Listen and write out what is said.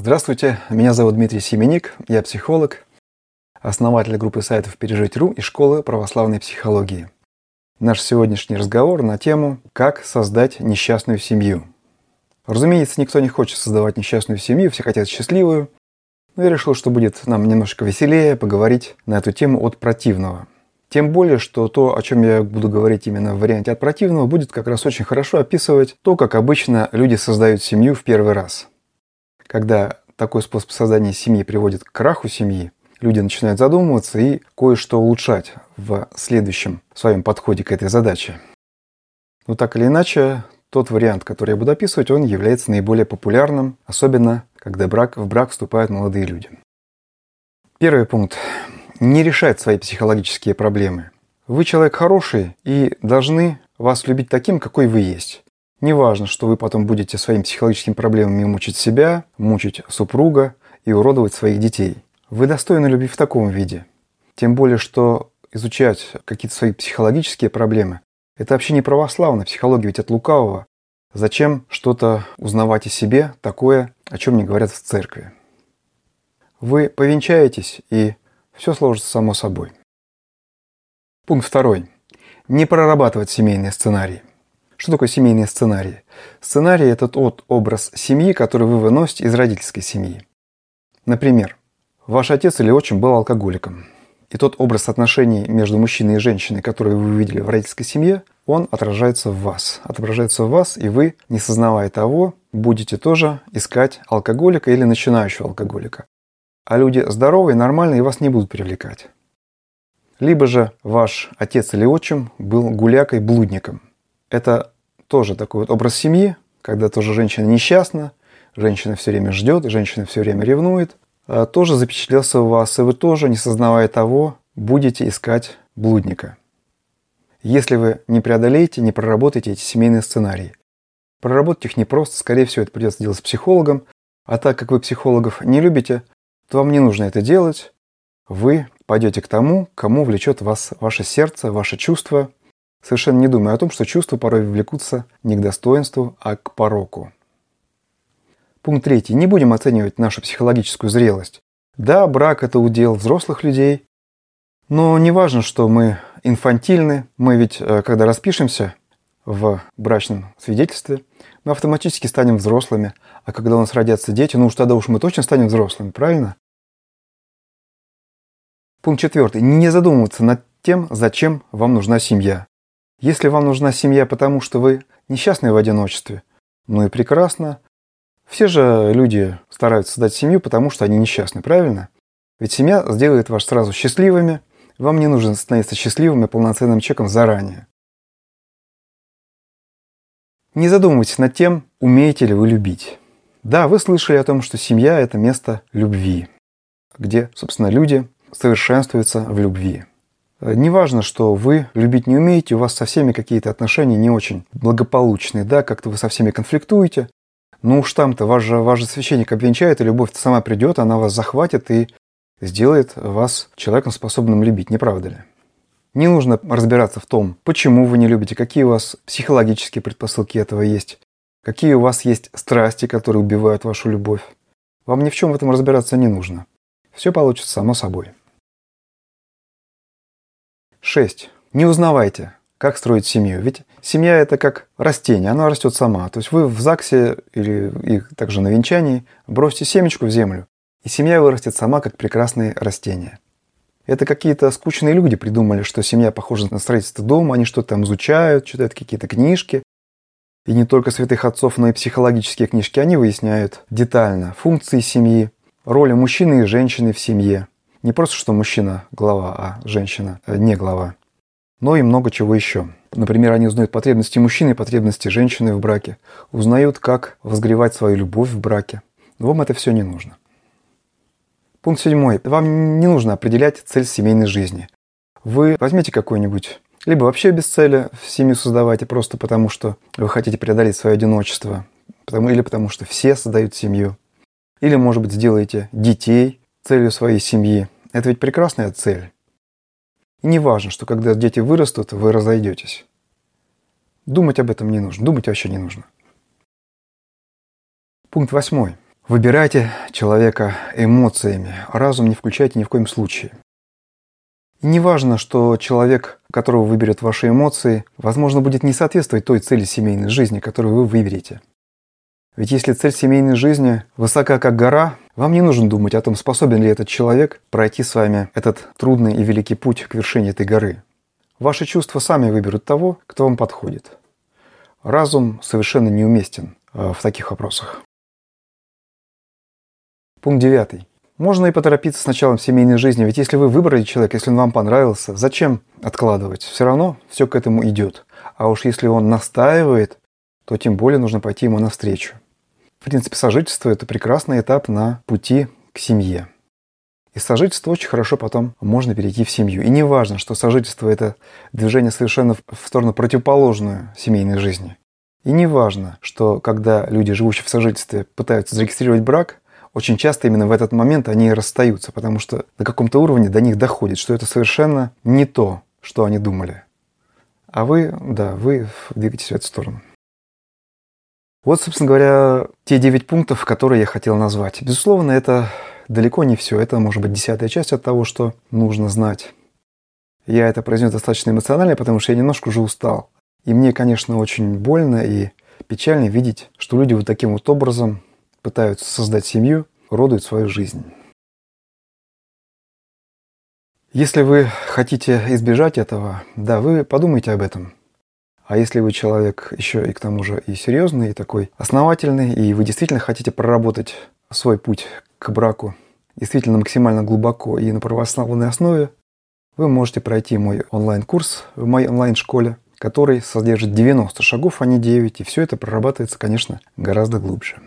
Здравствуйте, меня зовут Дмитрий Семенник, я психолог, основатель группы сайтов Пережить.ру и школы православной психологии. Наш сегодняшний разговор на тему «Как создать несчастную семью». Разумеется, никто не хочет создавать несчастную семью, все хотят счастливую, но я решил, что будет нам немножко веселее поговорить на эту тему от противного. Тем более, что то, о чем я буду говорить именно в варианте от противного, будет как раз очень хорошо описывать то, как обычно люди создают семью в первый раз. Когда такой способ создания семьи приводит к краху семьи, люди начинают задумываться и кое-что улучшать в следующем своем подходе к этой задаче. Но так или иначе, тот вариант, который я буду описывать, он является наиболее популярным, особенно когда в брак вступают молодые люди. Первый пункт. Не решать свои психологические проблемы. Вы человек хороший и должны вас любить таким, какой вы есть. Неважно, что вы потом будете своими психологическими проблемами мучить себя, мучить супруга и уродовать своих детей. Вы достойны любви в таком виде. Тем более, что изучать какие-то свои психологические проблемы – это вообще не православно, психология ведь от лукавого. Зачем что-то узнавать о себе такое, о чем не говорят в церкви? Вы повенчаетесь, и все сложится само собой. Пункт второй. Не прорабатывать семейные сценарии. Что такое семейные сценарии? Сценарий – это тот образ семьи, который вы выносите из родительской семьи. Например, ваш отец или отчим был алкоголиком. И тот образ отношений между мужчиной и женщиной, который вы увидели в родительской семье, он отражается в вас. Отображается в вас, и вы, не сознавая того, будете тоже искать алкоголика или начинающего алкоголика. А люди здоровые, нормальные вас не будут привлекать. Либо же ваш отец или отчим был гулякой-блудником. Это тоже такой вот образ семьи, когда тоже женщина несчастна, женщина все время ждет, женщина все время ревнует. Тоже запечатлелся у вас, и вы тоже, не сознавая того, будете искать блудника. Если вы не преодолеете, не проработаете эти семейные сценарии. Проработать их непросто, скорее всего, это придется делать с психологом. А так как вы психологов не любите, то вам не нужно это делать. Вы пойдете к тому, кому влечет вас ваше сердце, ваши чувства. Совершенно не думая о том, что чувства порой влекутся не к достоинству, а к пороку. Пункт третий. Не будем оценивать нашу психологическую зрелость. Да, брак – это удел взрослых людей, но не важно, что мы инфантильны. Мы ведь, когда распишемся в брачном свидетельстве, мы автоматически станем взрослыми. А когда у нас родятся дети, тогда мы точно станем взрослыми, правильно? Пункт четвертый. Не задумываться над тем, зачем вам нужна семья. Если вам нужна семья, потому что вы несчастны в одиночестве, ну и прекрасно. Все же люди стараются создать семью, потому что они несчастны, правильно? Ведь семья сделает вас сразу счастливыми. Вам не нужно становиться счастливым и полноценным человеком заранее. Не задумывайтесь над тем, умеете ли вы любить. Да, вы слышали о том, что семья – это место любви, где, собственно, люди совершенствуются в любви. Неважно, что вы любить не умеете, у вас со всеми какие-то отношения не очень благополучные, да, как-то вы со всеми конфликтуете. Ну уж там-то ваш же священник обвенчает, и любовь-то сама придет, она вас захватит и сделает вас человеком, способным любить, не правда ли? Не нужно разбираться в том, почему вы не любите, какие у вас психологические предпосылки этого есть, какие у вас есть страсти, которые убивают вашу любовь. Вам ни в чем в этом разбираться не нужно. Все получится само собой. 6. Не узнавайте, как строить семью. Ведь семья – это как растение, она растет сама. То есть вы в ЗАГСе или также на венчании бросьте семечку в землю, и семья вырастет сама, как прекрасные растения. Это какие-то скучные люди придумали, что семья похожа на строительство дома, они что-то там изучают, читают какие-то книжки. И не только святых отцов, но и психологические книжки. Они выясняют детально функции семьи, роли мужчины и женщины в семье. Не просто, что мужчина – глава, а женщина – не глава. Но и много чего еще. Например, они узнают потребности мужчины и потребности женщины в браке. Узнают, как возгревать свою любовь в браке. Но вам это все не нужно. Пункт 7. Вам не нужно определять цель семейной жизни. Вы возьмите какую-нибудь, либо вообще без цели семью создавайте, просто потому что вы хотите преодолеть свое одиночество, или потому что все создают семью. Или, может быть, сделаете детей целью своей семьи. Это ведь прекрасная цель. И не важно, что когда дети вырастут, вы разойдетесь. Думать об этом не нужно. Думать вообще не нужно. Пункт 8. Выбирайте человека эмоциями, разум не включайте ни в коем случае. И неважно, что человек, которого выберет ваши эмоции, возможно, будет не соответствовать той цели семейной жизни, которую вы выберете. Ведь если цель семейной жизни высока, как гора, вам не нужно думать о том, способен ли этот человек пройти с вами этот трудный и великий путь к вершине этой горы. Ваши чувства сами выберут того, кто вам подходит. Разум совершенно неуместен в таких вопросах. Пункт 9. Можно и поторопиться с началом семейной жизни, ведь если вы выбрали человека, если он вам понравился, зачем откладывать? Все равно все к этому идет. А уж если он настаивает, то тем более нужно пойти ему навстречу. В принципе, сожительство – это прекрасный этап на пути к семье. Из сожительства очень хорошо потом можно перейти в семью. И не важно, что сожительство – это движение совершенно в сторону противоположную семейной жизни. И не важно, что когда люди, живущие в сожительстве, пытаются зарегистрировать брак, очень часто именно в этот момент они расстаются, потому что на каком-то уровне до них доходит, что это совершенно не то, что они думали. А вы, да, вы двигаетесь в эту сторону. Вот, собственно говоря, те 9 пунктов, которые я хотел назвать. Безусловно, это далеко не все. Это, может быть, 10-я часть от того, что нужно знать. Я это произнес достаточно эмоционально, потому что я немножко уже устал. И мне, конечно, очень больно и печально видеть, что люди вот таким вот образом пытаются создать семью, родуют свою жизнь. Если вы хотите избежать этого, да, вы подумайте об этом. А если вы человек еще и к тому же и серьезный, и такой основательный, и вы действительно хотите проработать свой путь к браку действительно максимально глубоко и на православной основе, вы можете пройти мой онлайн-курс в моей онлайн-школе, который содержит 90 шагов, а не 9, и все это прорабатывается, конечно, гораздо глубже.